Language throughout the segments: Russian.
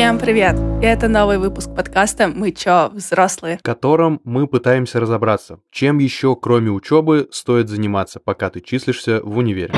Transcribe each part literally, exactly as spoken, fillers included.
Всем привет! Это новый выпуск подкаста «Мы чё, взрослые?», в котором мы пытаемся разобраться, чем еще, кроме учебы, стоит заниматься, пока ты числишься в универе.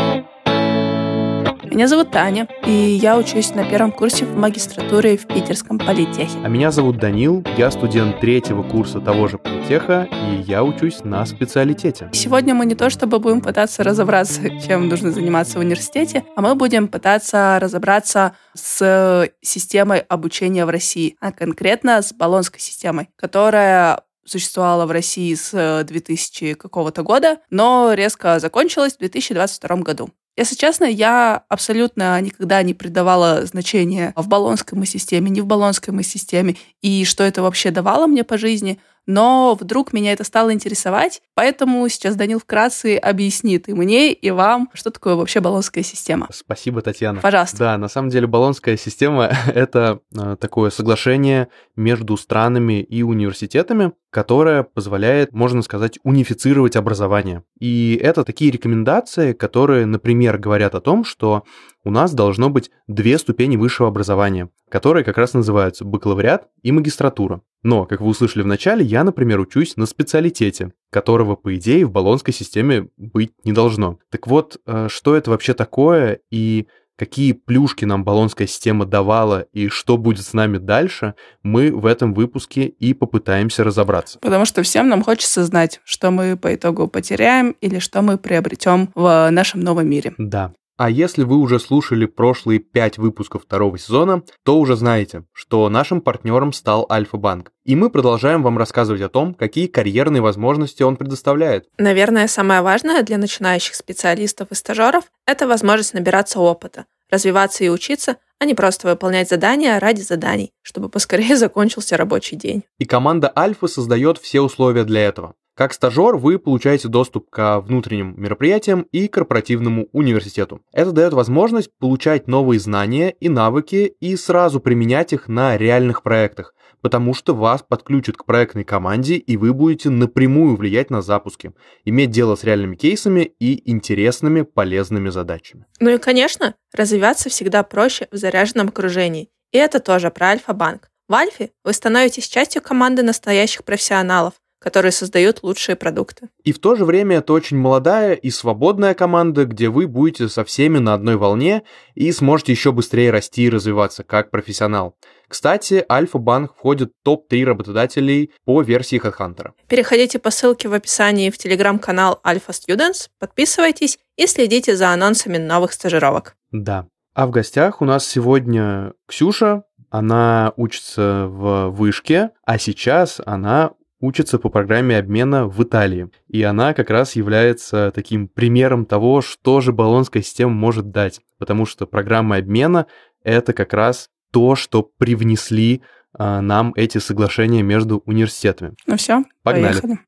Меня зовут Таня, и я учусь на первом курсе в магистратуре в Питерском политехе. А меня зовут Данил, я студент третьего курса того же политеха, и я учусь на специалитете. Сегодня мы не то чтобы будем пытаться разобраться, чем нужно заниматься в университете, а мы будем пытаться разобраться с системой обучения в России, а конкретно с Болонской системой, которая существовала в России с двухтысячного какого-то года, но резко закончилась в две тысячи двадцать втором году. Если честно, я абсолютно никогда не придавала значения в Болонской мы системе, не в Болонской мы системе, и что это вообще давало мне по жизни, но вдруг меня это стало интересовать, поэтому сейчас Данил вкратце объяснит и мне, и вам, что такое вообще Болонская система. Спасибо, Татьяна. Пожалуйста. Да, на самом деле Болонская система — это такое соглашение между странами и университетами, которая позволяет, можно сказать, унифицировать образование. И это такие рекомендации, которые, например, говорят о том, что у нас должно быть две ступени высшего образования, которые как раз называются бакалавриат и магистратура. Но, как вы услышали в начале, я, например, учусь на специалитете, которого, по идее, в Болонской системе быть не должно. Так вот, что это вообще такое и какие плюшки нам Болонская система давала и что будет с нами дальше, мы в этом выпуске и попытаемся разобраться. Потому что всем нам хочется знать, что мы по итогу потеряем или что мы приобретем в нашем новом мире. Да. А если вы уже слушали прошлые пять выпусков второго сезона, то уже знаете, что нашим партнером стал Альфа-банк. И мы продолжаем вам рассказывать о том, какие карьерные возможности он предоставляет. Наверное, самое важное для начинающих специалистов и стажеров – это возможность набираться опыта, развиваться и учиться, а не просто выполнять задания ради заданий, чтобы поскорее закончился рабочий день. И команда Альфа создает все условия для этого. Как стажер вы получаете доступ ко внутренним мероприятиям и корпоративному университету. Это дает возможность получать новые знания и навыки и сразу применять их на реальных проектах, потому что вас подключат к проектной команде и вы будете напрямую влиять на запуски, иметь дело с реальными кейсами и интересными полезными задачами. Ну и, конечно, развиваться всегда проще в заряженном окружении. И это тоже про Альфа-банк. В Альфе вы становитесь частью команды настоящих профессионалов, которые создают лучшие продукты. И в то же время это очень молодая и свободная команда, где вы будете со всеми на одной волне и сможете еще быстрее расти и развиваться как профессионал. Кстати, Альфа-банк входит в топ три работодателей по версии HeadHunter. Переходите по ссылке в описании в телеграм-канал Alfa Students, подписывайтесь и следите за анонсами новых стажировок. Да. А в гостях у нас сегодня Ксюша, она учится в Вышке, а сейчас она учится по программе обмена в Италии. И она как раз является таким примером того, что же Болонская система может дать. Потому что программа обмена — это как раз то, что привнесли а, нам эти соглашения между университетами. Ну все, погнали. Поехали.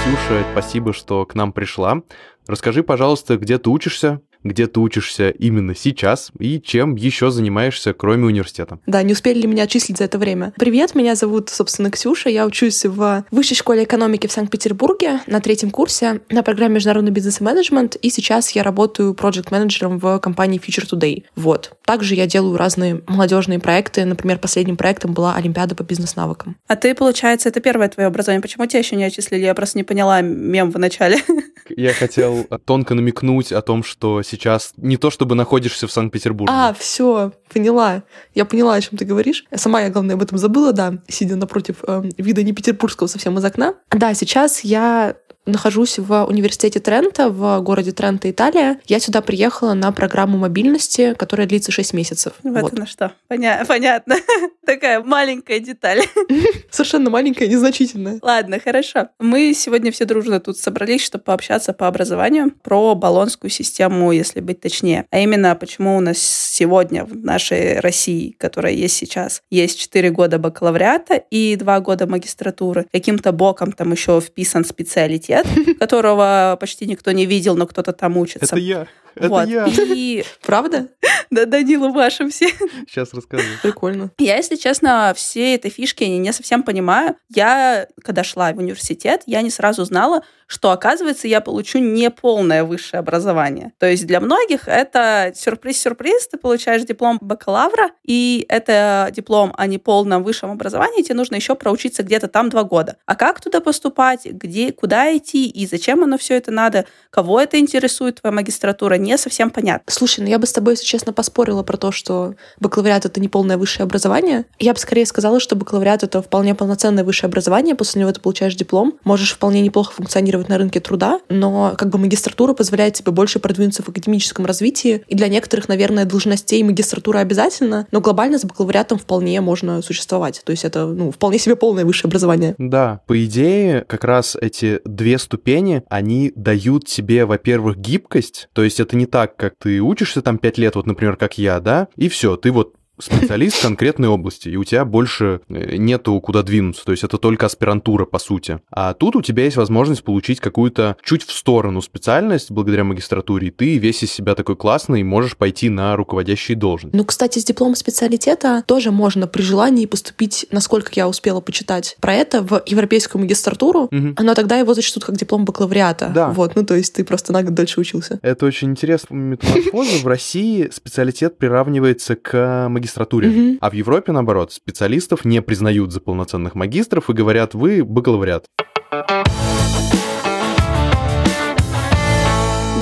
Ксюша, спасибо, что к нам пришла. Расскажи, пожалуйста, где ты учишься? Где ты учишься именно сейчас и чем еще занимаешься, кроме университета? Да, не успели ли меня отчислить за это время? Привет, меня зовут, собственно, Ксюша. Я учусь в Высшей школе экономики в Санкт-Петербурге на третьем курсе на программе международный бизнес и менеджмент, и сейчас я работаю проджект-менеджером в компании Future Today. Вот. Также я делаю разные молодежные проекты. Например, последним проектом была Олимпиада по бизнес-навыкам. А ты, получается, это первое твое образование. Почему тебя еще не отчислили? Я просто не поняла мем в начале. Я хотел тонко намекнуть о том, что сейчас Сейчас не то, чтобы находишься в Санкт-Петербурге. А, все, поняла. Я поняла, о чем ты говоришь. Сама я, главное, об этом забыла, да, сидя напротив э, вида не петербургского совсем из окна. Да, сейчас я нахожусь в университете Тренто, в городе Тренто, Италия. Я сюда приехала на программу мобильности, которая длится шесть месяцев. Вот, вот. На что. Поня- понятно. Такая маленькая деталь. Совершенно маленькая, незначительная. Ладно, хорошо. Мы сегодня все дружно тут собрались, чтобы пообщаться по образованию, про Болонскую систему, если быть точнее. А именно, почему у нас сегодня в нашей России, которая есть сейчас, есть четыре года бакалавриата и два года магистратуры. Каким-то боком там еще вписан специалитет, которого почти никто не видел, но кто-то там учится. Это я. Это вот. Я. И... Правда? Да, Данила, ваша все. Сейчас расскажу. Прикольно. Я, если честно, все этой фишки не совсем понимаю. Я, когда шла в университет, я не сразу знала, что, оказывается, я получу неполное высшее образование. То есть для многих это сюрприз-сюрприз, ты получаешь диплом бакалавра, и это диплом о неполном высшем образовании, тебе нужно еще проучиться где-то там два года. А как туда поступать, где, куда идти, и зачем оно все это надо, кого это интересует, твоя магистратура, не совсем понятно. Слушай, ну я бы с тобой, если честно, поспорила про то, что бакалавриат — это неполное высшее образование. Я бы скорее сказала, что бакалавриат — это вполне полноценное высшее образование, после него ты получаешь диплом, можешь вполне неплохо функционировать на рынке труда, но как бы магистратура позволяет тебе больше продвинуться в академическом развитии, и для некоторых, наверное, должностей магистратура обязательно, но глобально с бакалавриатом вполне можно существовать. То есть это, ну, вполне себе полное высшее образование. Да, по идее, как раз эти две ступени, они дают тебе, во-первых, гибкость, то есть это не так, как ты учишься там пять лет, вот, например, как я, да, и все, ты вот специалист в конкретной области, и у тебя больше нету куда двинуться, то есть это только аспирантура, по сути. А тут у тебя есть возможность получить какую-то чуть в сторону специальность благодаря магистратуре, и ты весь из себя такой классный, и можешь пойти на руководящие должности. Ну, кстати, с дипломом специалитета тоже можно при желании поступить, насколько я успела почитать про это, в европейскую магистратуру, угу. но тогда его зачтут как диплом бакалавриата. Да. Вот, ну, то есть ты просто на год дольше учился. Это очень интересная метаморфоза. В России специалитет приравнивается к магистратуре. магистратуре. Mm-hmm. А в Европе, наоборот, специалистов не признают за полноценных магистров и говорят: вы бакалавриат.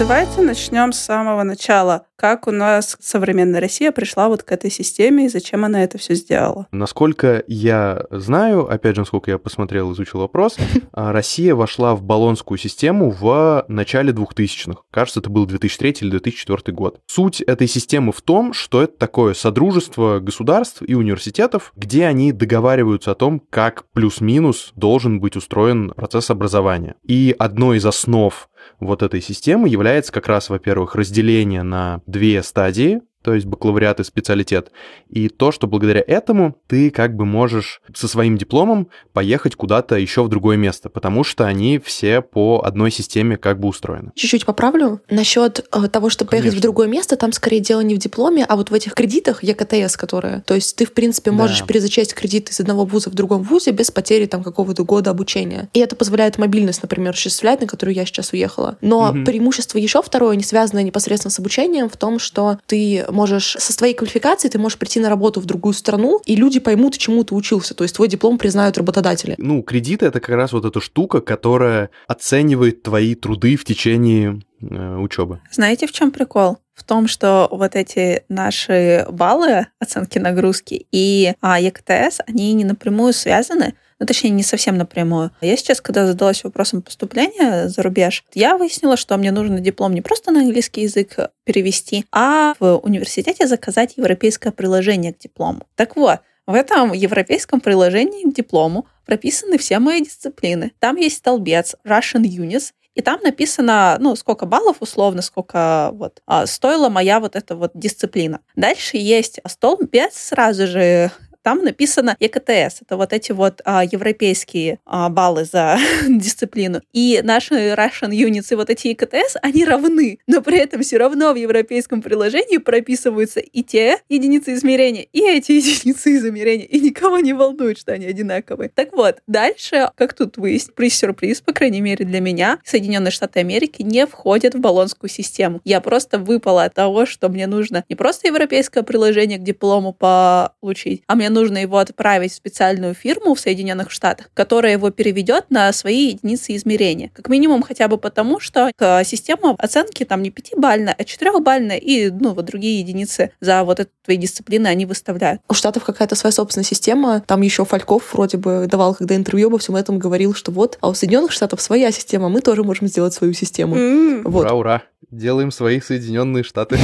Давайте начнем с самого начала. Как у нас современная Россия пришла вот к этой системе и зачем она это все сделала? Насколько я знаю, опять же, насколько я посмотрел, изучил вопрос, Россия вошла в Болонскую систему в начале двухтысячных. Кажется, это был две тысячи третий или две тысячи четвёртый год. Суть этой системы в том, что это такое содружество государств и университетов, где они договариваются о том, как плюс-минус должен быть устроен процесс образования. И одной из основ вот этой системы является как раз, во-первых, разделение на две стадии, то есть бакалавриат и специалитет, и то, что благодаря этому ты как бы можешь со своим дипломом поехать куда-то еще в другое место, потому что они все по одной системе как бы устроены. Чуть-чуть поправлю. Насчет э, того, чтобы Конечно. поехать в другое место, там скорее дело не в дипломе, а вот в этих кредитах Е К Т С, которые... То есть ты, в принципе, можешь да. перезачесть кредит из одного вуза в другом вузе без потери там какого-то года обучения. И это позволяет мобильность, например, осуществлять, на которую я сейчас уехала. Но угу. преимущество еще второе, не связанное непосредственно с обучением, в том, что ты... можешь со своей квалификацией, ты можешь прийти на работу в другую страну, и люди поймут, чему ты учился, то есть твой диплом признают работодатели. Ну, кредиты — это как раз вот эта штука, которая оценивает твои труды в течение э, учебы. Знаете, в чем прикол? В том, что вот эти наши баллы, оценки нагрузки и а, Е К Т С, они не напрямую связаны. Ну, точнее, не совсем напрямую. Я сейчас, когда задалась вопросом поступления за рубеж, я выяснила, что мне нужно диплом не просто на английский язык перевести, а в университете заказать европейское приложение к диплому. Так вот, в этом европейском приложении к диплому прописаны все мои дисциплины. Там есть столбец Russian Units, и там написано, ну, сколько баллов условно, сколько вот стоила моя вот эта вот дисциплина. Дальше есть столбец сразу же, там написано Е К Т С. Это вот эти вот а, европейские а, баллы за дисциплину. И наши Russian Units и вот эти Е К Т С, они равны. Но при этом все равно в европейском приложении прописываются и те единицы измерения, и эти единицы измерения. И никого не волнует, что они одинаковые. Так вот, дальше, как тут выяснилось, сюрприз, по крайней мере для меня, Соединенные Штаты Америки не входят в Болонскую систему. Я просто выпала от того, что мне нужно не просто европейское приложение к диплому получить, а мне нужно его отправить в специальную фирму в Соединенных Штатах, которая его переведет на свои единицы измерения. Как минимум хотя бы потому, что система оценки там не пятибалльная, а четырехбалльная, и ну, вот другие единицы за вот эту твои дисциплины они выставляют. У Штатов какая-то своя собственная система. Там еще Фальков вроде бы давал, когда интервью обо всем этом говорил, что вот, а у Соединенных Штатов своя система, мы тоже можем сделать свою систему. Mm-hmm. Вот. Ура, ура. Делаем свои Соединенные Штаты.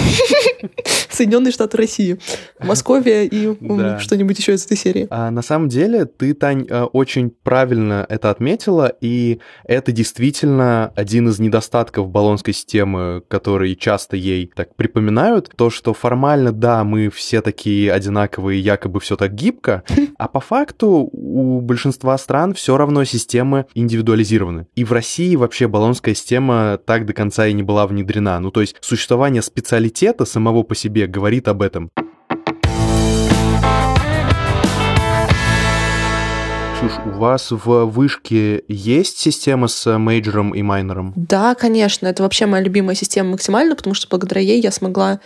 Соединенные Штаты России. Московия и что-нибудь еще из этой серии. А, на самом деле, ты, Тань, очень правильно это отметила, и это действительно один из недостатков Болонской системы, которые часто ей так припоминают. То, что формально, да, мы все такие одинаковые, якобы все так гибко, а по факту у большинства стран все равно системы индивидуализированы. И в России вообще Болонская система так до конца и не была внедрена. Ну, то есть существование специалитета самого по себе говорит об этом. Ксюш, у вас в вышке есть система с мейджором и майнером? Да, конечно. Это вообще моя любимая система максимально, потому что благодаря ей я смогла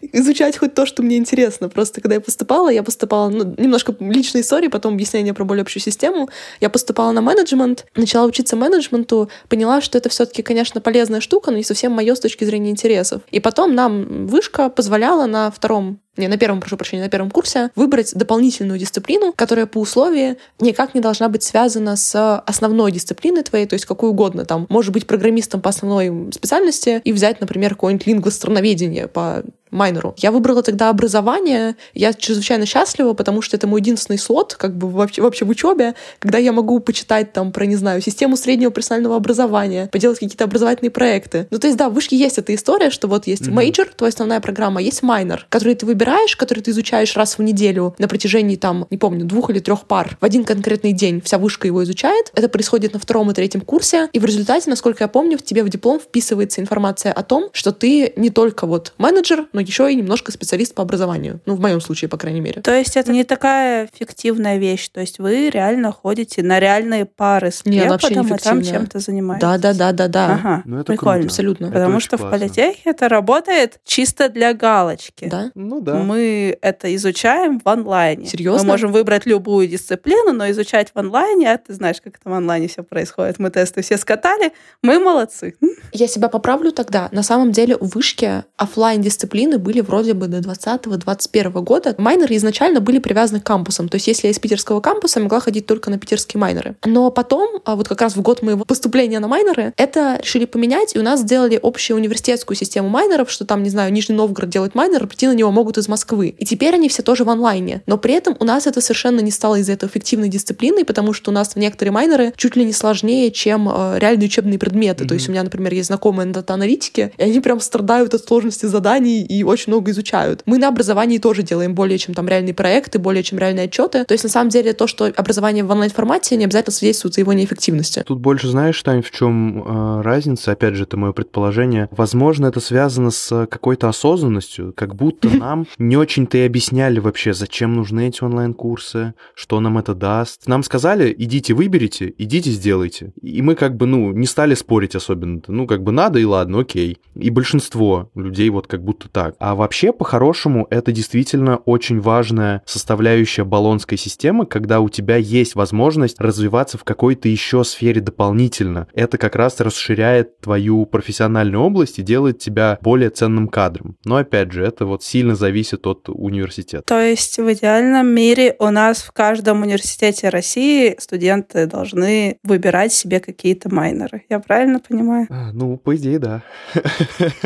изучать хоть то, что мне интересно. Просто когда я поступала, я поступала... Ну, немножко личной истории, потом объяснение про более общую систему. Я поступала на менеджмент, начала учиться менеджменту, поняла, что это все-таки, конечно, полезная штука, но не совсем моё с точки зрения интересов. И потом нам вышка позволяла на втором... Не, на первом, прошу прощения, на первом курсе выбрать дополнительную дисциплину, которая по условию никак не должна быть связана с основной дисциплиной твоей, то есть какой угодно. Там, может быть, программистом по основной специальности и взять, например, какое-нибудь лингвостроноведение по майнеру. Я выбрала тогда образование. Я чрезвычайно счастлива, потому что это мой единственный слот, как бы вообще, вообще в учебе, когда я могу почитать там про, не знаю, систему среднего профессионального образования, поделать какие-то образовательные проекты. Ну, то есть, да, в вышке есть эта история, что вот есть мейджор, mm-hmm. твоя основная программа, есть майнер, который ты выбираешь, который ты изучаешь раз в неделю на протяжении, там, не помню, двух или трех пар. В один конкретный день вся вышка его изучает. Это происходит на втором и третьем курсе. И в результате, насколько я помню, в тебе в диплом вписывается информация о том, что ты не только вот менеджер, но еще и немножко специалист по образованию. Ну, в моем случае, по крайней мере. То есть это не такая фиктивная вещь? То есть вы реально ходите на реальные пары с преподом, а там чем-то занимаетесь? Да-да-да-да-да. Ага. Ну, это прикольно. Круто. Абсолютно. Это Потому что классно. В политехе это работает чисто для галочки. Да? Ну да. Мы это изучаем в онлайне. Серьезно? Мы можем выбрать любую дисциплину, но изучать в онлайне, а ты знаешь, как это в онлайне все происходит. Мы тесты все скатали, мы молодцы. Я себя поправлю тогда. На самом деле в вышке офлайн-дисциплины были вроде бы до двадцатого двадцать первого года. Майнеры изначально были привязаны к кампусам. То есть если я из питерского кампуса, я могла ходить только на питерские майнеры. Но потом, вот как раз в год моего поступления на майнеры, это решили поменять, и у нас сделали общую университетскую систему майнеров, что там, не знаю, Нижний Новгород делает майнер, прийти на него могут из Москвы. И теперь они все тоже в онлайне. Но при этом у нас это совершенно не стало из-за этого эффективной дисциплиной, потому что у нас некоторые майнеры чуть ли не сложнее, чем реальные учебные предметы. Mm-hmm. То есть у меня, например, есть знакомые на дата-аналитике, и они прям страдают от сложности заданий и очень много изучают. Мы на образовании тоже делаем более чем там реальные проекты, более чем реальные отчеты. То есть на самом деле то, что образование в онлайн-формате не обязательно свидетельствует о его неэффективности. Тут больше знаешь, Тань, в чем э, разница? Опять же, это мое предположение. Возможно, это связано с какой-то осознанностью, как будто нам не очень-то и объясняли вообще, зачем нужны эти онлайн-курсы, что нам это даст. Нам сказали, идите выберите, идите сделайте. И мы как бы, ну, не стали спорить особенно-то. Ну, как бы надо и ладно, окей. И большинство людей вот как будто так. А вообще, по-хорошему, это действительно очень важная составляющая Болонской системы, когда у тебя есть возможность развиваться в какой-то еще сфере дополнительно. Это как раз расширяет твою профессиональную область и делает тебя более ценным кадром. Но, опять же, это вот сильно зависит от университета. То есть в идеальном мире у нас в каждом университете России студенты должны выбирать себе какие-то майнеры. Я правильно понимаю? Ну, по идее, да.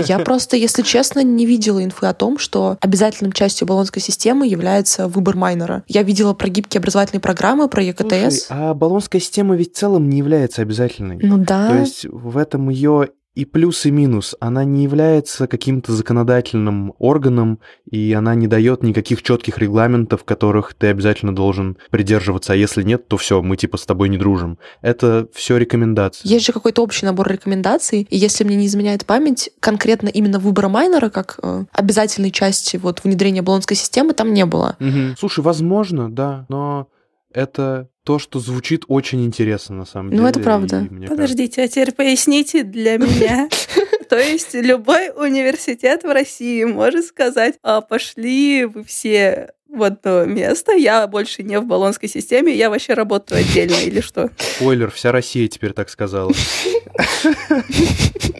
Я просто, если честно, не видела инфы о том, что обязательным частью Болонской системы является выбор майнера. Я видела про гибкие образовательные программы, про ЕКТС. Слушай, а Болонская система ведь в целом не является обязательной. Ну да. То есть в этом ее и плюс, и минус. Она не является каким-то законодательным органом, и она не дает никаких четких регламентов, которых ты обязательно должен придерживаться. А если нет, то все, мы типа с тобой не дружим. Это все рекомендации. Есть же какой-то общий набор рекомендаций, и если мне не изменяет память, конкретно именно выбора майнера как обязательной части вот внедрения Болонской системы там не было. Угу. Слушай, возможно, да, но это... То, что звучит очень интересно, на самом деле. Ну, это правда. И, Подождите, кажется... а теперь поясните для меня. То есть любой университет в России может сказать, пошли вы все в одно место, я больше не в Болонской системе, я вообще работаю отдельно или что? Спойлер, вся Россия теперь так сказала.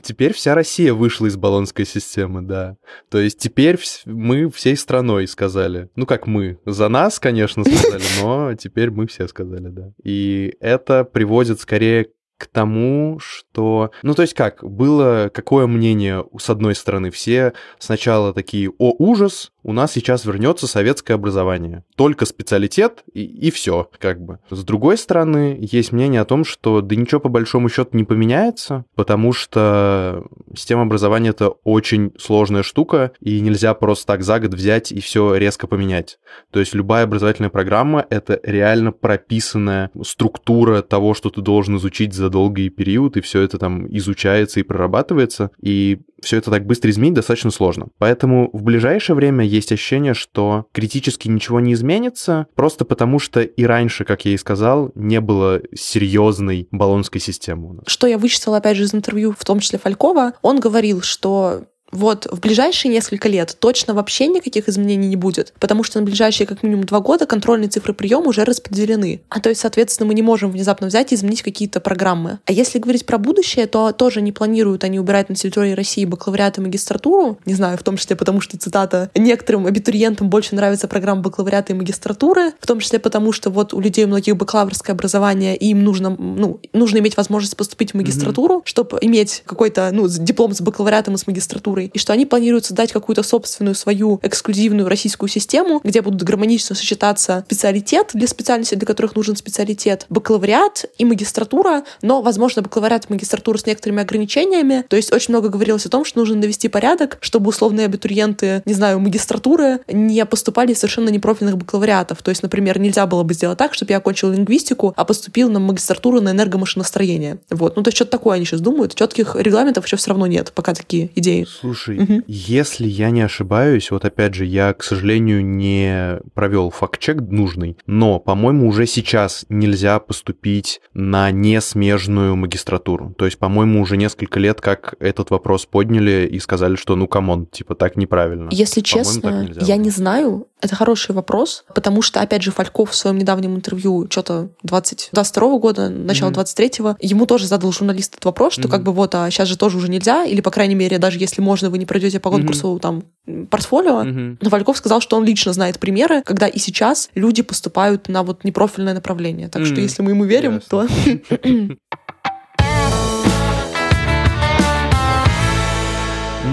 Теперь вся Россия вышла из Болонской системы, да. То есть теперь мы всей страной сказали. Ну как мы? За нас, конечно, сказали, но теперь мы все сказали, да. И это приводит скорее к тому, что... Ну, то есть как? Было какое мнение с одной стороны? Все сначала такие «О, ужас!», у нас сейчас вернется советское образование. Только специалитет и, и все, как бы. С другой стороны, есть мнение о том, что да ничего по большому счету не поменяется, потому что система образования — это очень сложная штука, и нельзя просто так за год взять и все резко поменять. То есть любая образовательная программа — это реально прописанная структура того, что ты должен изучить за долгий период, и все это там изучается и прорабатывается, и все это так быстро изменить достаточно сложно. Поэтому в ближайшее время есть ощущение, что критически ничего не изменится, просто потому что и раньше, как я и сказал, не было серьезной болонской системы. Что я вычитала, опять же, из интервью, в том числе Фалькова, он говорил, что вот в ближайшие несколько лет точно вообще никаких изменений не будет, потому что на ближайшие как минимум два года контрольные цифры приема уже распределены. А то есть, соответственно, мы не можем внезапно взять и изменить какие-то программы. А если говорить про будущее, то тоже не планируют они убирать на территории России бакалавриат и магистратуру. Не знаю, в том числе потому, что, цитата, некоторым абитуриентам больше нравится программа бакалавриата и магистратуры, в том числе потому, что вот у людей многих бакалаврское образование, и им нужно, ну, нужно иметь возможность поступить в магистратуру, mm-hmm. чтобы иметь какой-то, ну, диплом с бакалавриатом и с магистратурой. И что они планируют создать какую-то собственную свою эксклюзивную российскую систему, где будут гармонично сочетаться специалитет для специальностей, для которых нужен специалитет, бакалавриат и магистратура, но, возможно, бакалавриат и магистратура с некоторыми ограничениями. То есть очень много говорилось о том, что нужно навести порядок, чтобы условные абитуриенты, не знаю, магистратуры не поступали в совершенно непрофильных бакалавриатов. То есть, например, нельзя было бы сделать так, чтобы я окончил лингвистику, а поступил на магистратуру на энергомашиностроение. Вот. Ну, то есть что-то такое они сейчас думают. Четких регламентов еще все равно нет. Пока такие идеи. Слушай, угу. Если я не ошибаюсь, вот опять же, я, к сожалению, не провел факт-чек нужный, но, по-моему, уже сейчас нельзя поступить на несмежную магистратуру. То есть, по-моему, уже несколько лет как этот вопрос подняли и сказали, что ну, камон, типа, так неправильно. Если честно, я не знаю. Это хороший вопрос, потому что, опять же, Фальков в своем недавнем интервью что-то двадцать второго года, начало mm-hmm. двадцать третьего, ему тоже задал журналист этот вопрос, что mm-hmm. как бы вот, а сейчас же тоже уже нельзя, или, по крайней мере, даже если можно, вы не пройдете по конкурсу mm-hmm. там портфолио. Mm-hmm. Но Вальков сказал, что он лично знает примеры, когда и сейчас люди поступают на вот непрофильное направление. Так mm-hmm. что если мы ему верим, ясно. То...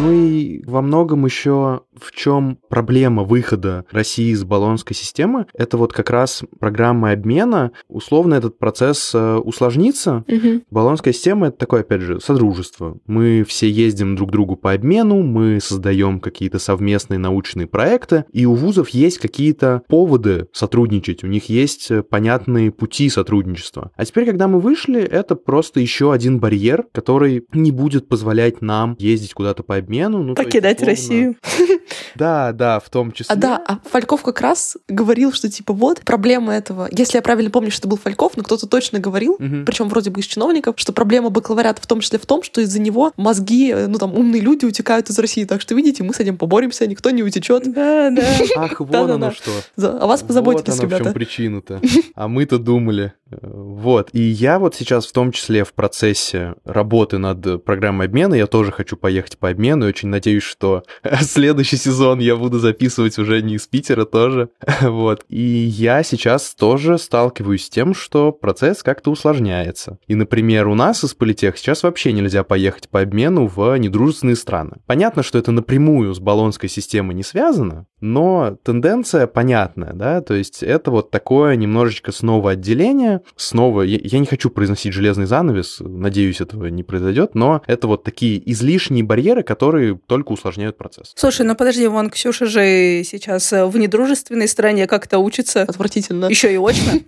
Ну и во многом еще в чем проблема выхода России из болонской системы, это вот как раз программы обмена. Условно этот процесс усложнится. Угу. Болонская система — это такое, опять же, содружество. Мы все ездим друг к другу по обмену, мы создаем какие-то совместные научные проекты, и у вузов есть какие-то поводы сотрудничать, у них есть понятные пути сотрудничества. А теперь, когда мы вышли, это просто еще один барьер, который не будет позволять нам ездить куда-то по обмену. Обмену, ну, покидать то есть, условно... Россию. Да, да, в том числе. А, да, а Фальков как раз говорил, что типа вот, проблема этого... Если я правильно помню, что это был Фальков, но кто-то точно говорил, угу. причем вроде бы из чиновников, что проблема бакалавриата в том числе в том, что из-за него мозги, ну там, умные люди утекают из России. Так что, видите, мы с этим поборемся, никто не утечет. Да, да. Ах, вот оно что. А вас позаботитесь, ребята. Вот оно в чем причина-то. А мы-то думали. Вот. И я вот сейчас в том числе в процессе работы над программой обмена, я тоже хочу поехать по обмену, и очень надеюсь, что следующий сезон я буду записывать уже не из Питера тоже, вот. И я сейчас тоже сталкиваюсь с тем, что процесс как-то усложняется. И, например, у нас из политех сейчас вообще нельзя поехать по обмену в недружественные страны. Понятно, что это напрямую с болонской системой не связано, но тенденция понятная, да, то есть это вот такое немножечко снова отделение, снова, я не хочу произносить железный занавес, надеюсь, этого не произойдет, но это вот такие излишние барьеры, которые только усложняют процесс. Слушай, ну подожди, вон, Ксюша же сейчас в недружественной стране как-то учится. Отвратительно. Еще и очно.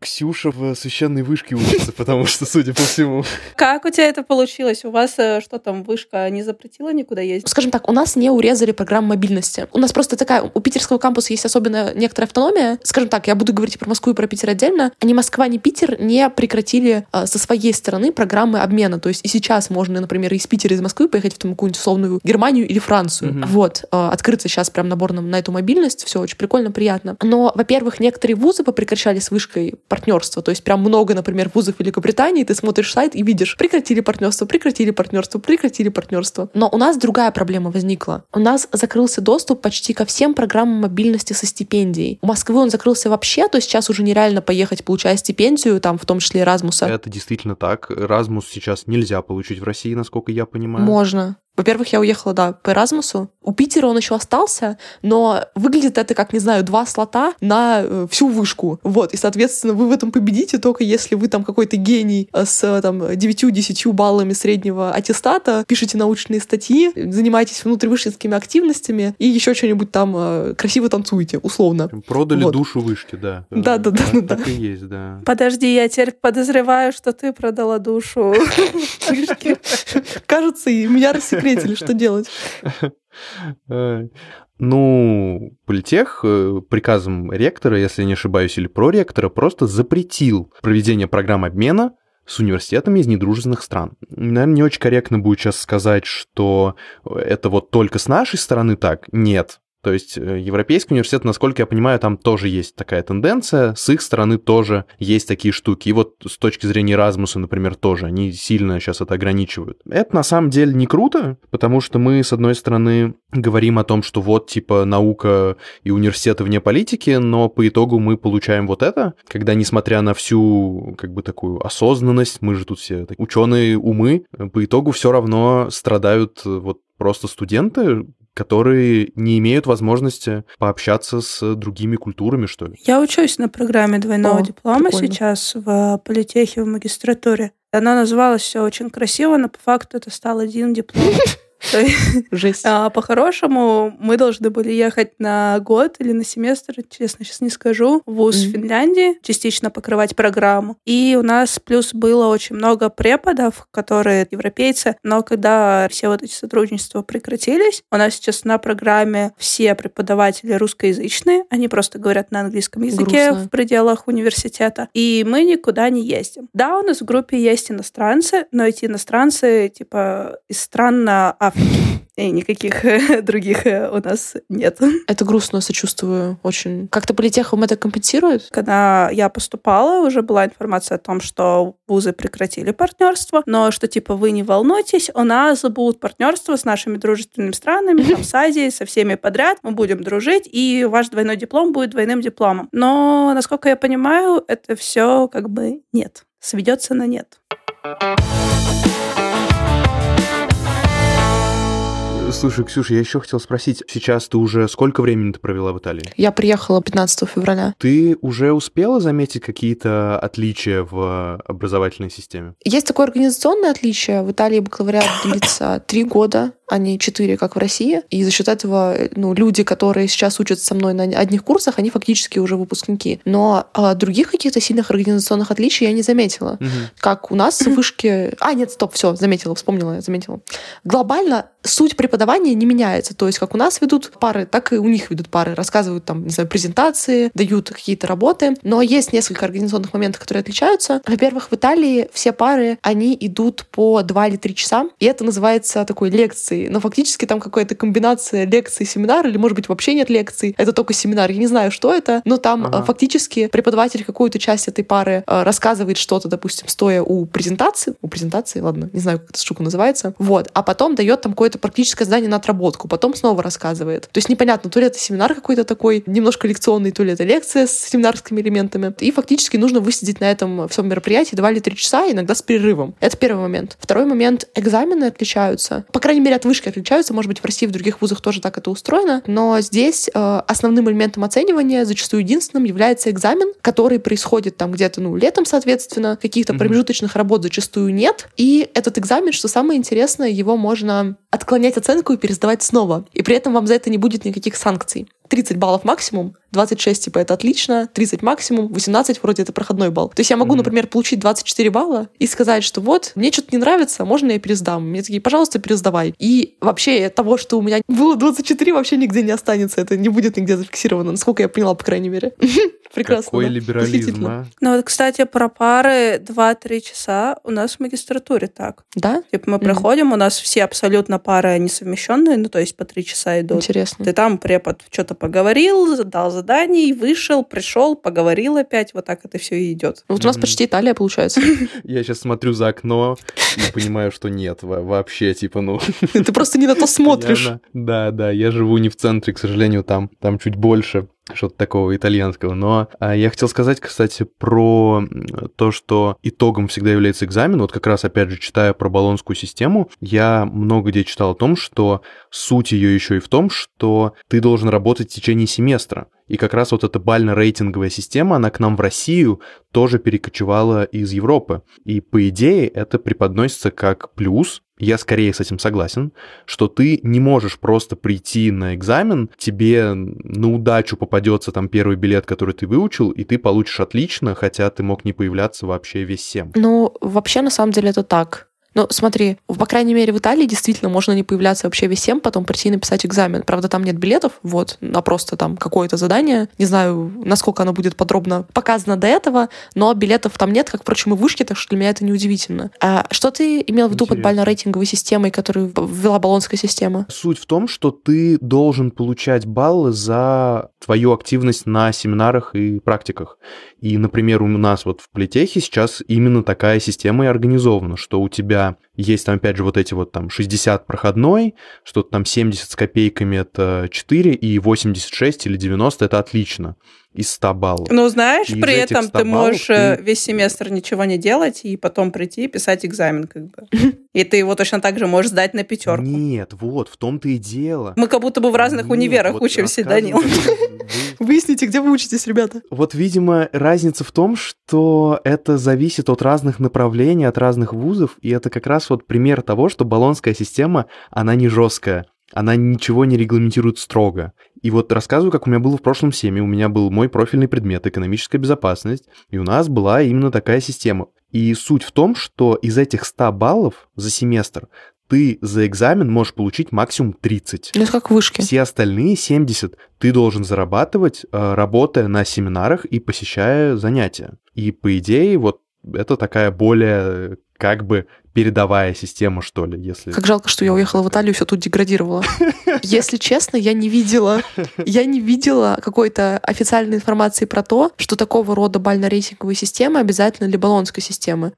Ксюша в священной вышке учится, потому что, судя по всему. Как у тебя это получилось? У вас что там, вышка не запретила никуда ездить? Скажем так, у нас не урезали программу мобильности. У нас просто такая, у питерского кампуса есть особенно некоторая автономия. Скажем так, я буду говорить про Москву и про Питер отдельно. Они Москва Ни Питер не прекратили э, со своей стороны программы обмена. То есть и сейчас можно, например, из Питера, из Москвы поехать в там, какую-нибудь условную Германию или Францию. Mm-hmm. Вот. Э, открыться сейчас прям набор на, на эту мобильность. Все очень прикольно, приятно. Но, во-первых, некоторые вузы попрекращали с вышкой партнерство. То есть прям много, например, вузов Великобритании. Ты смотришь сайт и видишь, прекратили партнерство, прекратили партнерство, прекратили партнерство. Но у нас другая проблема возникла. У нас закрылся доступ почти ко всем программам мобильности со стипендией. У Москвы он закрылся вообще, то сейчас уже нереально поехать, получая стипендию. Стипендию, там, в том числе Erasmus. Это действительно так. Erasmus сейчас нельзя получить в России, насколько я понимаю. Можно. Во-первых, я уехала, да, по Erasmus'у. У Питера он еще остался, но выглядит это как, не знаю, два слота на всю вышку. Вот, и, соответственно, вы в этом победите только если вы там какой-то гений с там девятью-десятью баллами среднего аттестата, пишете научные статьи, занимаетесь внутривышинскими активностями и еще что-нибудь там красиво танцуете, условно. Продали вот. Душу вышки, да. Да-да-да. Да, да, так да. и есть, да. Подожди, я теперь подозреваю, что ты продала душу вышки. Кажется, и меня рассекли. Что делать? Ну, политех приказом ректора, если не ошибаюсь, или проректора, просто запретил проведение программ обмена с университетами из недружественных стран. Наверное, не очень корректно будет сейчас сказать, что это вот только с нашей стороны так. Нет. То есть европейский университет, насколько я понимаю, там тоже есть такая тенденция, с их стороны тоже есть такие штуки. И вот с точки зрения Erasmus'а, например, тоже, они сильно сейчас это ограничивают. Это на самом деле не круто, потому что мы, с одной стороны, говорим о том, что вот, типа, наука и университеты вне политики, но по итогу мы получаем вот это, когда, несмотря на всю, как бы, такую осознанность, мы же тут все ученые умы, по итогу все равно страдают вот просто студенты, которые не имеют возможности пообщаться с другими культурами, что ли. Я учусь на программе двойного О, диплома прикольно. Сейчас в политехе, в магистратуре. Она называлась все очень красиво, но по факту это стал один диплом. Жесть. А по-хорошему мы должны были ехать на год или на семестр, честно, сейчас не скажу, в вуз mm-hmm. в Финляндии, частично покрывать программу. И у нас плюс было очень много преподов, которые европейцы, но когда все вот эти сотрудничества прекратились, у нас сейчас на программе все преподаватели русскоязычные, они просто говорят на английском языке Грустно. В пределах университета, и мы никуда не ездим. Да, у нас в группе есть иностранцы, но эти иностранцы типа из стран на Африке. И никаких других у нас нет. Это грустно, сочувствую очень. Как-то политех вам это компенсирует? Когда я поступала, уже была информация о том, что вузы прекратили партнерство, но что типа вы не волнуйтесь, у нас будут партнерства с нашими дружественными странами, там, с Азией, со всеми подряд, мы будем дружить, и ваш двойной диплом будет двойным дипломом. Но, насколько я понимаю, это все как бы нет, сведется на нет. Слушай, Ксюша, я еще хотел спросить, сейчас ты уже сколько времени ты провела в Италии? Я приехала пятнадцатого февраля. Ты уже успела заметить какие-то отличия в образовательной системе? Есть такое организационное отличие. В Италии бакалавриат длится три года, а не четыре, как в России. И за счет этого, ну, люди, которые сейчас учатся со мной на одних курсах, они фактически уже выпускники. Но а, других каких-то сильных организационных отличий я не заметила. Угу. Как у нас в вышке... А, нет, стоп, все, заметила, вспомнила, заметила. Глобально суть преподавания не меняется. То есть как у нас ведут пары, так и у них ведут пары. Рассказывают там, не знаю, презентации, дают какие-то работы. Но есть несколько организационных моментов, которые отличаются. Во-первых, в Италии все пары, они идут по два или три часа. И это называется такой лекцией. Но фактически там какая-то комбинация лекций и семинар, или, может быть, вообще нет лекций. Это только семинар. Я не знаю, что это. Но там ага. фактически преподаватель какую-то часть этой пары рассказывает что-то, допустим, стоя у презентации. У презентации, ладно, не знаю, как эта штука называется. Вот. А потом дает там какое-то практическое задание на отработку, потом снова рассказывает. То есть непонятно, то ли это семинар какой-то такой, немножко лекционный, то ли это лекция с семинарскими элементами. И фактически нужно высидеть на этом всем мероприятии два или три часа, иногда с перерывом. Это первый момент. Второй момент. Экзамены отличаются. По крайней мере, от вышки отличаются. Может быть, в России, в других вузах тоже так это устроено. Но здесь э, основным элементом оценивания, зачастую единственным, является экзамен, который происходит там где-то, ну, летом, соответственно. Каких-то mm-hmm. промежуточных работ зачастую нет. И этот экзамен, что самое интересное, его можно отклонять оценку и пересдавать снова. И при этом вам за это не будет никаких санкций. тридцать баллов максимум, двадцать шесть, типа, это отлично, тридцать максимум, восемнадцать, вроде, это проходной балл. То есть я могу, mm-hmm. например, получить двадцать четыре балла и сказать, что вот, мне что-то не нравится, можно я пересдам? Мне такие, пожалуйста, пересдавай. И вообще того, что у меня было двадцать четыре, вообще нигде не останется, это не будет нигде зафиксировано, насколько я поняла, по крайней мере. Прекрасно. Какой либерализм, а? Ну вот, кстати, про пары два-три часа у нас в магистратуре так. Да? Типа мы проходим, у нас все абсолютно пары несовмещенные, ну то есть по три часа идут. Интересно. Ты там препод что-то поговорил, задал заданий, вышел, пришел, поговорил опять. Вот так это все и идет. Вот у нас mm-hmm. почти Италия получается. Я сейчас смотрю за окно и понимаю, что нет, вообще, типа, ну... Ты просто не на то смотришь. Да, да, я живу не в центре, к сожалению, там чуть больше что-то такого итальянского. Но я хотел сказать, кстати, про то, что итогом всегда является экзамен. Вот как раз, опять же, читая про Болонскую систему, я много где читал о том, что суть ее еще и в том, что ты должен работать в течение семестра. И как раз вот эта бально-рейтинговая система, она к нам в Россию тоже перекочевала из Европы. И по идее это преподносится как плюс. Я скорее с этим согласен, что ты не можешь просто прийти на экзамен, тебе на удачу попадется там первый билет, который ты выучил, и ты получишь отлично, хотя ты мог не появляться вообще весь семь. Ну, вообще, на самом деле, это так. Ну, смотри, по крайней мере, в Италии действительно можно не появляться вообще весь семь, потом прийти и написать экзамен. Правда, там нет билетов, вот, а просто там какое-то задание. Не знаю, насколько оно будет подробно показано до этого, но билетов там нет, как, впрочем, и вышки, так что для меня это неудивительно. А что ты имел в виду под бально-рейтинговой системой, которую ввела Болонская система? Суть в том, что ты должен получать баллы за твою активность на семинарах и практиках. И, например, у нас вот в Политехе сейчас именно такая система и организована, что у тебя есть там, опять же, вот эти вот там шестьдесят проходной, что-то там семьдесят с копейками — это четыре, и восемьдесят шесть или девяносто — это отлично из ста баллов. Ну, знаешь, и при этом ты можешь ты... весь семестр ничего не делать, и потом прийти и писать экзамен, как бы. И ты его точно так же можешь сдать на пятерку. Нет, вот, в том-то и дело. Мы как будто бы в разных Нет, универах вот учимся, Данил. Выясните, где вы учитесь, ребята. Вот, видимо, разница в том, что это зависит от разных направлений, от разных вузов, и это как раз вот пример того, что Болонская система, она не жесткая. Она ничего не регламентирует строго. И вот рассказываю, как у меня было в прошлом семе. У меня был мой профильный предмет — экономическая безопасность, и у нас была именно такая система. И суть в том, что из этих ста баллов за семестр ты за экзамен можешь получить максимум тридцать. Это как вышки. Все остальные семьдесят ты должен зарабатывать, работая на семинарах и посещая занятия. И по идее вот это такая более как бы передовая система, что ли, если... Как жалко, что я уехала в Италию и все тут деградировало. Если честно, я не видела, я не видела какой-то официальной информации про то, что такого рода бально-рейтинговые системы обязательно для Болонской системы.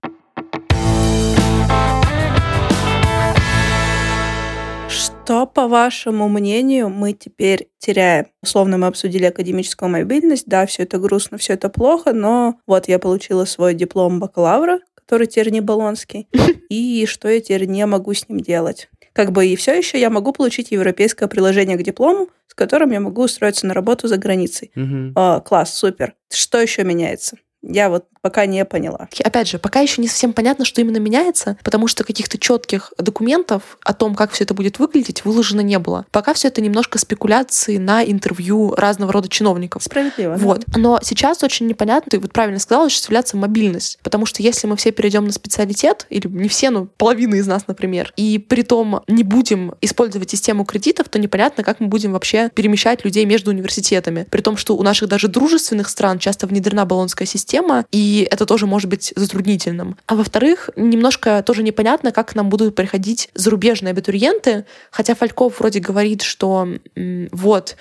Что, по вашему мнению, мы теперь теряем? Условно мы обсудили академическую мобильность, да, все это грустно, все это плохо, но вот я получила свой диплом бакалавра, который теперь не болонский, и что я теперь не могу с ним делать. Как бы и все еще я могу получить европейское приложение к диплому, с которым я могу устроиться на работу за границей. Mm-hmm. О, класс, супер. Что еще меняется? Я вот пока не поняла. Опять же, пока еще не совсем понятно, что именно меняется, потому что каких-то четких документов о том, как все это будет выглядеть, выложено не было. Пока все это немножко спекуляции на интервью разного рода чиновников. Справедливо. Вот. Да. Но сейчас очень непонятно, ты вот правильно сказала, осуществляется мобильность, потому что если мы все перейдем на специалитет, или не все, но половина из нас, например, и притом не будем использовать систему кредитов, то непонятно, как мы будем вообще перемещать людей между университетами. При том, что у наших даже дружественных стран часто внедрена Болонская система, Тема, и это тоже может быть затруднительным. А во-вторых, немножко тоже непонятно, как к нам будут приходить зарубежные абитуриенты, хотя Фальков вроде говорит, что вот,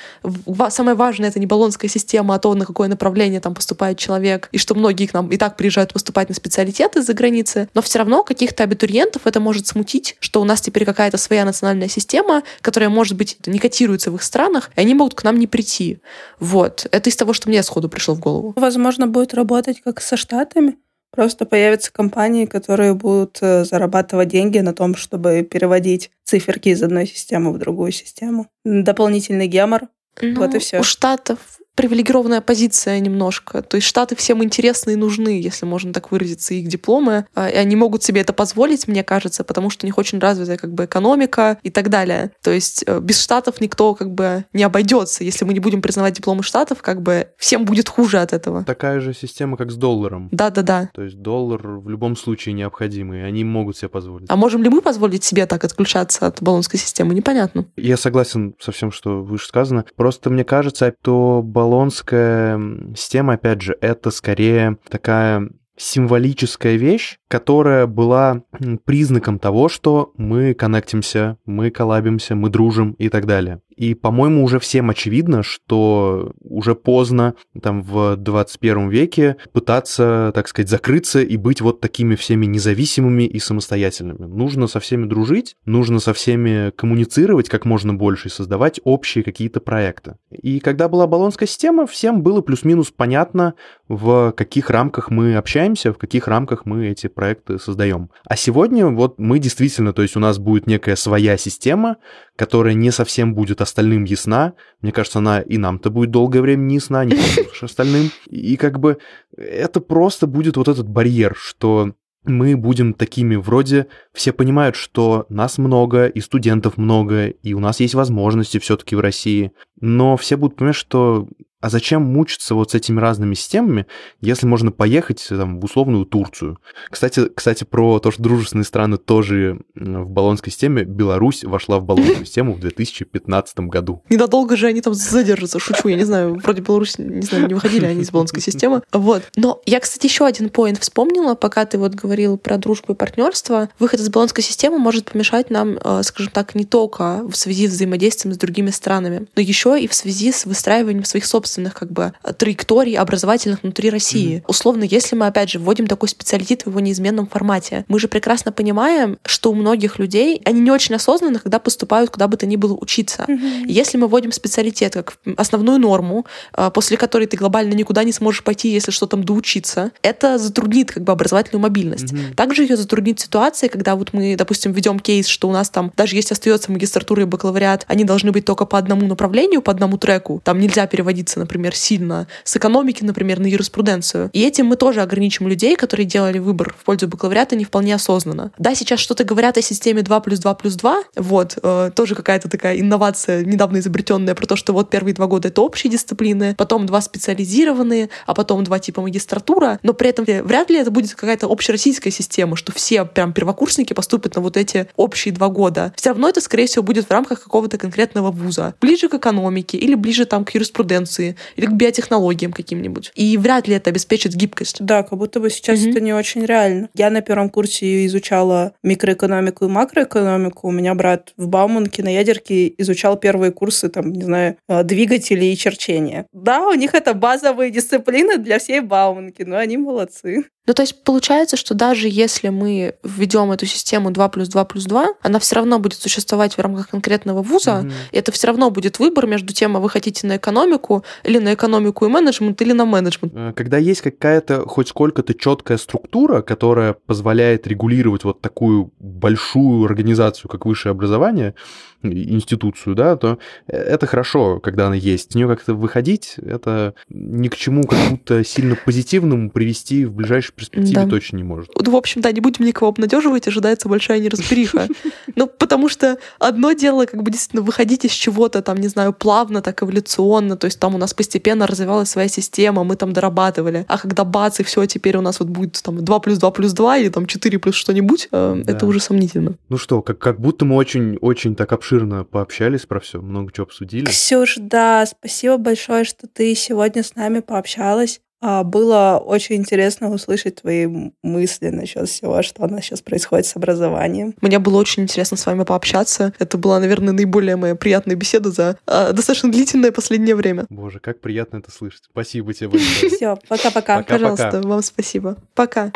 самое важное — это не Болонская система, а то, на какое направление там поступает человек, и что многие к нам и так приезжают поступать на специалитеты из-за границы, но все равно каких-то абитуриентов это может смутить, что у нас теперь какая-то своя национальная система, которая, может быть, не котируется в их странах, и они могут к нам не прийти. Вот. Это из того, что мне сходу пришло в голову. Возможно, будет работать работать как со Штатами. Просто появятся компании, которые будут зарабатывать деньги на том, чтобы переводить циферки из одной системы в другую систему. Дополнительный гемор. Ну, вот и все. У Штатов привилегированная позиция немножко. То есть Штаты всем интересны и нужны, если можно так выразиться, их дипломы. И они могут себе это позволить, мне кажется, потому что у них очень развитая как бы экономика и так далее. То есть без Штатов никто как бы не обойдется. Если мы не будем признавать дипломы Штатов, как бы всем будет хуже от этого. Такая же система, как с долларом. Да-да-да. То есть доллар в любом случае необходимый, они могут себе позволить. А можем ли мы позволить себе так отключаться от Болонской системы? Непонятно. Я согласен со всем, что выше сказано. Просто мне кажется, что Болонская Болонская система, опять же, это скорее такая символическая вещь, которая была признаком того, что мы коннектимся, мы коллабимся, мы дружим и так далее. И, по-моему, уже всем очевидно, что уже поздно, там, в двадцать первом веке пытаться, так сказать, закрыться и быть вот такими всеми независимыми и самостоятельными. Нужно со всеми дружить, нужно со всеми коммуницировать как можно больше и создавать общие какие-то проекты. И когда была Болонская система, всем было плюс-минус понятно, в каких рамках мы общаемся, в каких рамках мы эти проекты создаем. А сегодня вот мы действительно, то есть у нас будет некая своя система, которая не совсем будет остальным ясна. Мне кажется, она и нам-то будет долгое время не ясна, не остальным. И как бы это просто будет вот этот барьер, что мы будем такими вроде... Все понимают, что нас много, и студентов много, и у нас есть возможности все-таки в России. Но все будут понимать, что... А зачем мучиться вот с этими разными системами, если можно поехать там, в условную Турцию? Кстати, кстати, про то, что дружественные страны тоже в Болонской системе. Беларусь вошла в Болонскую систему в две тысячи пятнадцатом году. Недолго же они там задержатся, шучу, я не знаю. Вроде Беларусь, не знаю, не выходили они из Болонской системы. Вот. Но я, кстати, еще один поинт вспомнила, пока ты вот говорил про дружбу и партнерство. Выход из Болонской системы может помешать нам, скажем так, не только в связи с взаимодействием с другими странами, но еще и в связи с выстраиванием своих собственных как бы траекторий образовательных внутри России. Mm-hmm. Условно, если мы, опять же, вводим такой специалитет в его неизменном формате, мы же прекрасно понимаем, что у многих людей, они не очень осознанно, когда поступают куда бы то ни было учиться. Mm-hmm. Если мы вводим специалитет как основную норму, после которой ты глобально никуда не сможешь пойти, если что там доучиться, это затруднит как бы образовательную мобильность. Mm-hmm. Также ее затруднит ситуация, когда вот мы, допустим, ведем кейс, что у нас там, даже если остается магистратура и бакалавриат, они должны быть только по одному направлению, по одному треку, там нельзя переводиться, например, сильно с экономики, например, на юриспруденцию. И этим мы тоже ограничим людей, которые делали выбор в пользу бакалавриата не вполне осознанно. Да, сейчас что-то говорят о системе два плюс два плюс два, вот, э, тоже какая-то такая инновация, недавно изобретенная, про то, что вот первые два года — это общие дисциплины, потом два специализированные, а потом два типа магистратура, но при этом вряд ли это будет какая-то общероссийская система, что все прям первокурсники поступят на вот эти общие два года. Все равно это, скорее всего, будет в рамках какого-то конкретного вуза. Ближе к экономике или ближе там к юриспруденции, или к биотехнологиям каким-нибудь. И вряд ли это обеспечит гибкость. Да, как будто бы сейчас mm-hmm. это не очень реально. Я на первом курсе изучала микроэкономику и макроэкономику. У меня брат в Бауманке на ядерке изучал первые курсы, там, не знаю, двигателей и черчения. Да, у них это базовые дисциплины для всей Бауманки, но они молодцы. Ну, то есть получается, что даже если мы введем эту систему два плюс два плюс два, она все равно будет существовать в рамках конкретного вуза, mm-hmm. и это все равно будет выбор между тем, а вы хотите на экономику, или на экономику и менеджмент, или на менеджмент. Когда есть какая-то хоть сколько-то четкая структура, которая позволяет регулировать вот такую большую организацию, как высшее образование, институцию, да, то это хорошо, когда она есть. С нее как-то выходить, это ни к чему как будто сильно позитивному привести в ближайший перспективе да. точно не может. В общем, да, не будем никого обнадеживать, ожидается большая неразбериха. Ну, потому что одно дело, как бы действительно выходить из чего-то, там, не знаю, плавно, так эволюционно, то есть там у нас постепенно развивалась своя система, мы там дорабатывали, а когда бац, и все, теперь у нас вот будет там два плюс два плюс два или там четыре плюс что-нибудь, э, да. это уже сомнительно. Ну что, как, как будто мы очень-очень так обширно пообщались про все, много чего обсудили. Ксюш, да, спасибо большое, что ты сегодня с нами пообщалась. Было очень интересно услышать твои мысли насчет всего, что у нас сейчас происходит с образованием. Мне было очень интересно с вами пообщаться. Это была, наверное, наиболее моя приятная беседа за э, достаточно длительное последнее время. Боже, как приятно это слышать. Спасибо тебе большое. Все, пока-пока. Пожалуйста, вам спасибо. Пока.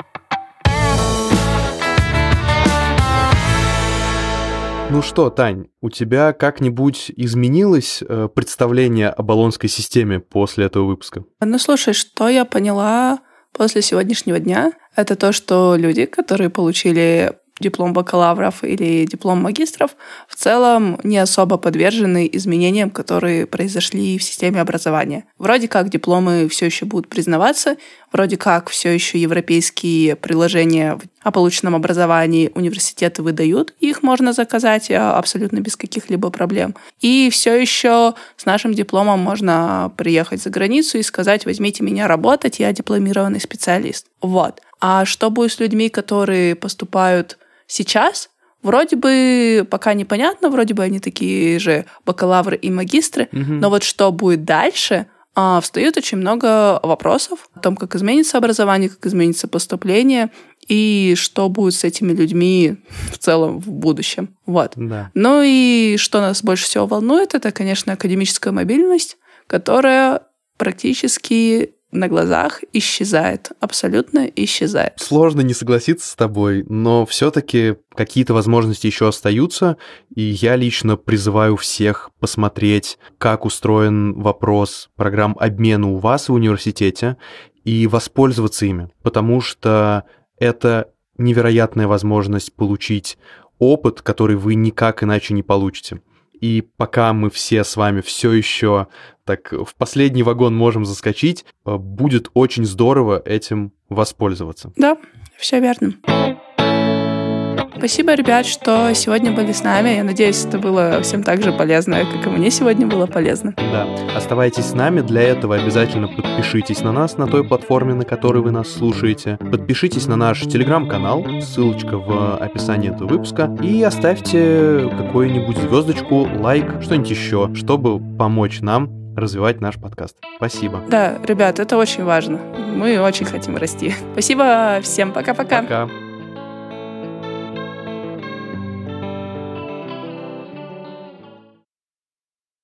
Ну что, Тань, у тебя как-нибудь изменилось э, представление о Болонской системе после этого выпуска? Ну слушай, что я поняла после сегодняшнего дня, это то, что люди, которые получили диплом бакалавров или диплом магистров, в целом не особо подвержены изменениям, которые произошли в системе образования. Вроде как дипломы все еще будут признаваться, вроде как все еще европейские приложения о полученном образовании университеты выдают, их можно заказать абсолютно без каких-либо проблем. И все еще с нашим дипломом можно приехать за границу и сказать: возьмите меня работать, я дипломированный специалист. Вот. А что будет с людьми, которые поступают сейчас? Вроде бы пока непонятно, вроде бы они такие же бакалавры и магистры, угу. но вот что будет дальше, встает очень много вопросов о том, как изменится образование, как изменится поступление и что будет с этими людьми в целом в будущем. Вот. Да. Ну и что нас больше всего волнует, это, конечно, академическая мобильность, которая практически на глазах исчезает, абсолютно исчезает. Сложно не согласиться с тобой, но все-таки какие-то возможности еще остаются, и я лично призываю всех посмотреть, как устроен вопрос программ обмена у вас в университете, и воспользоваться ими, потому что это невероятная возможность получить опыт, который вы никак иначе не получите. И пока мы все с вами все еще так в последний вагон можем заскочить, будет очень здорово этим воспользоваться. Да, все верно. Спасибо, ребят, что сегодня были с нами. Я надеюсь, это было всем так же полезно, как и мне сегодня было полезно. Да, оставайтесь с нами. Для этого обязательно подпишитесь на нас на той платформе, на которой вы нас слушаете. Подпишитесь на наш телеграм-канал, ссылочка в описании этого выпуска. И оставьте какую-нибудь звездочку, лайк, что-нибудь еще, чтобы помочь нам развивать наш подкаст. Спасибо. Да, ребят, это очень важно. Мы очень хотим расти. Спасибо всем. Пока-пока. Пока.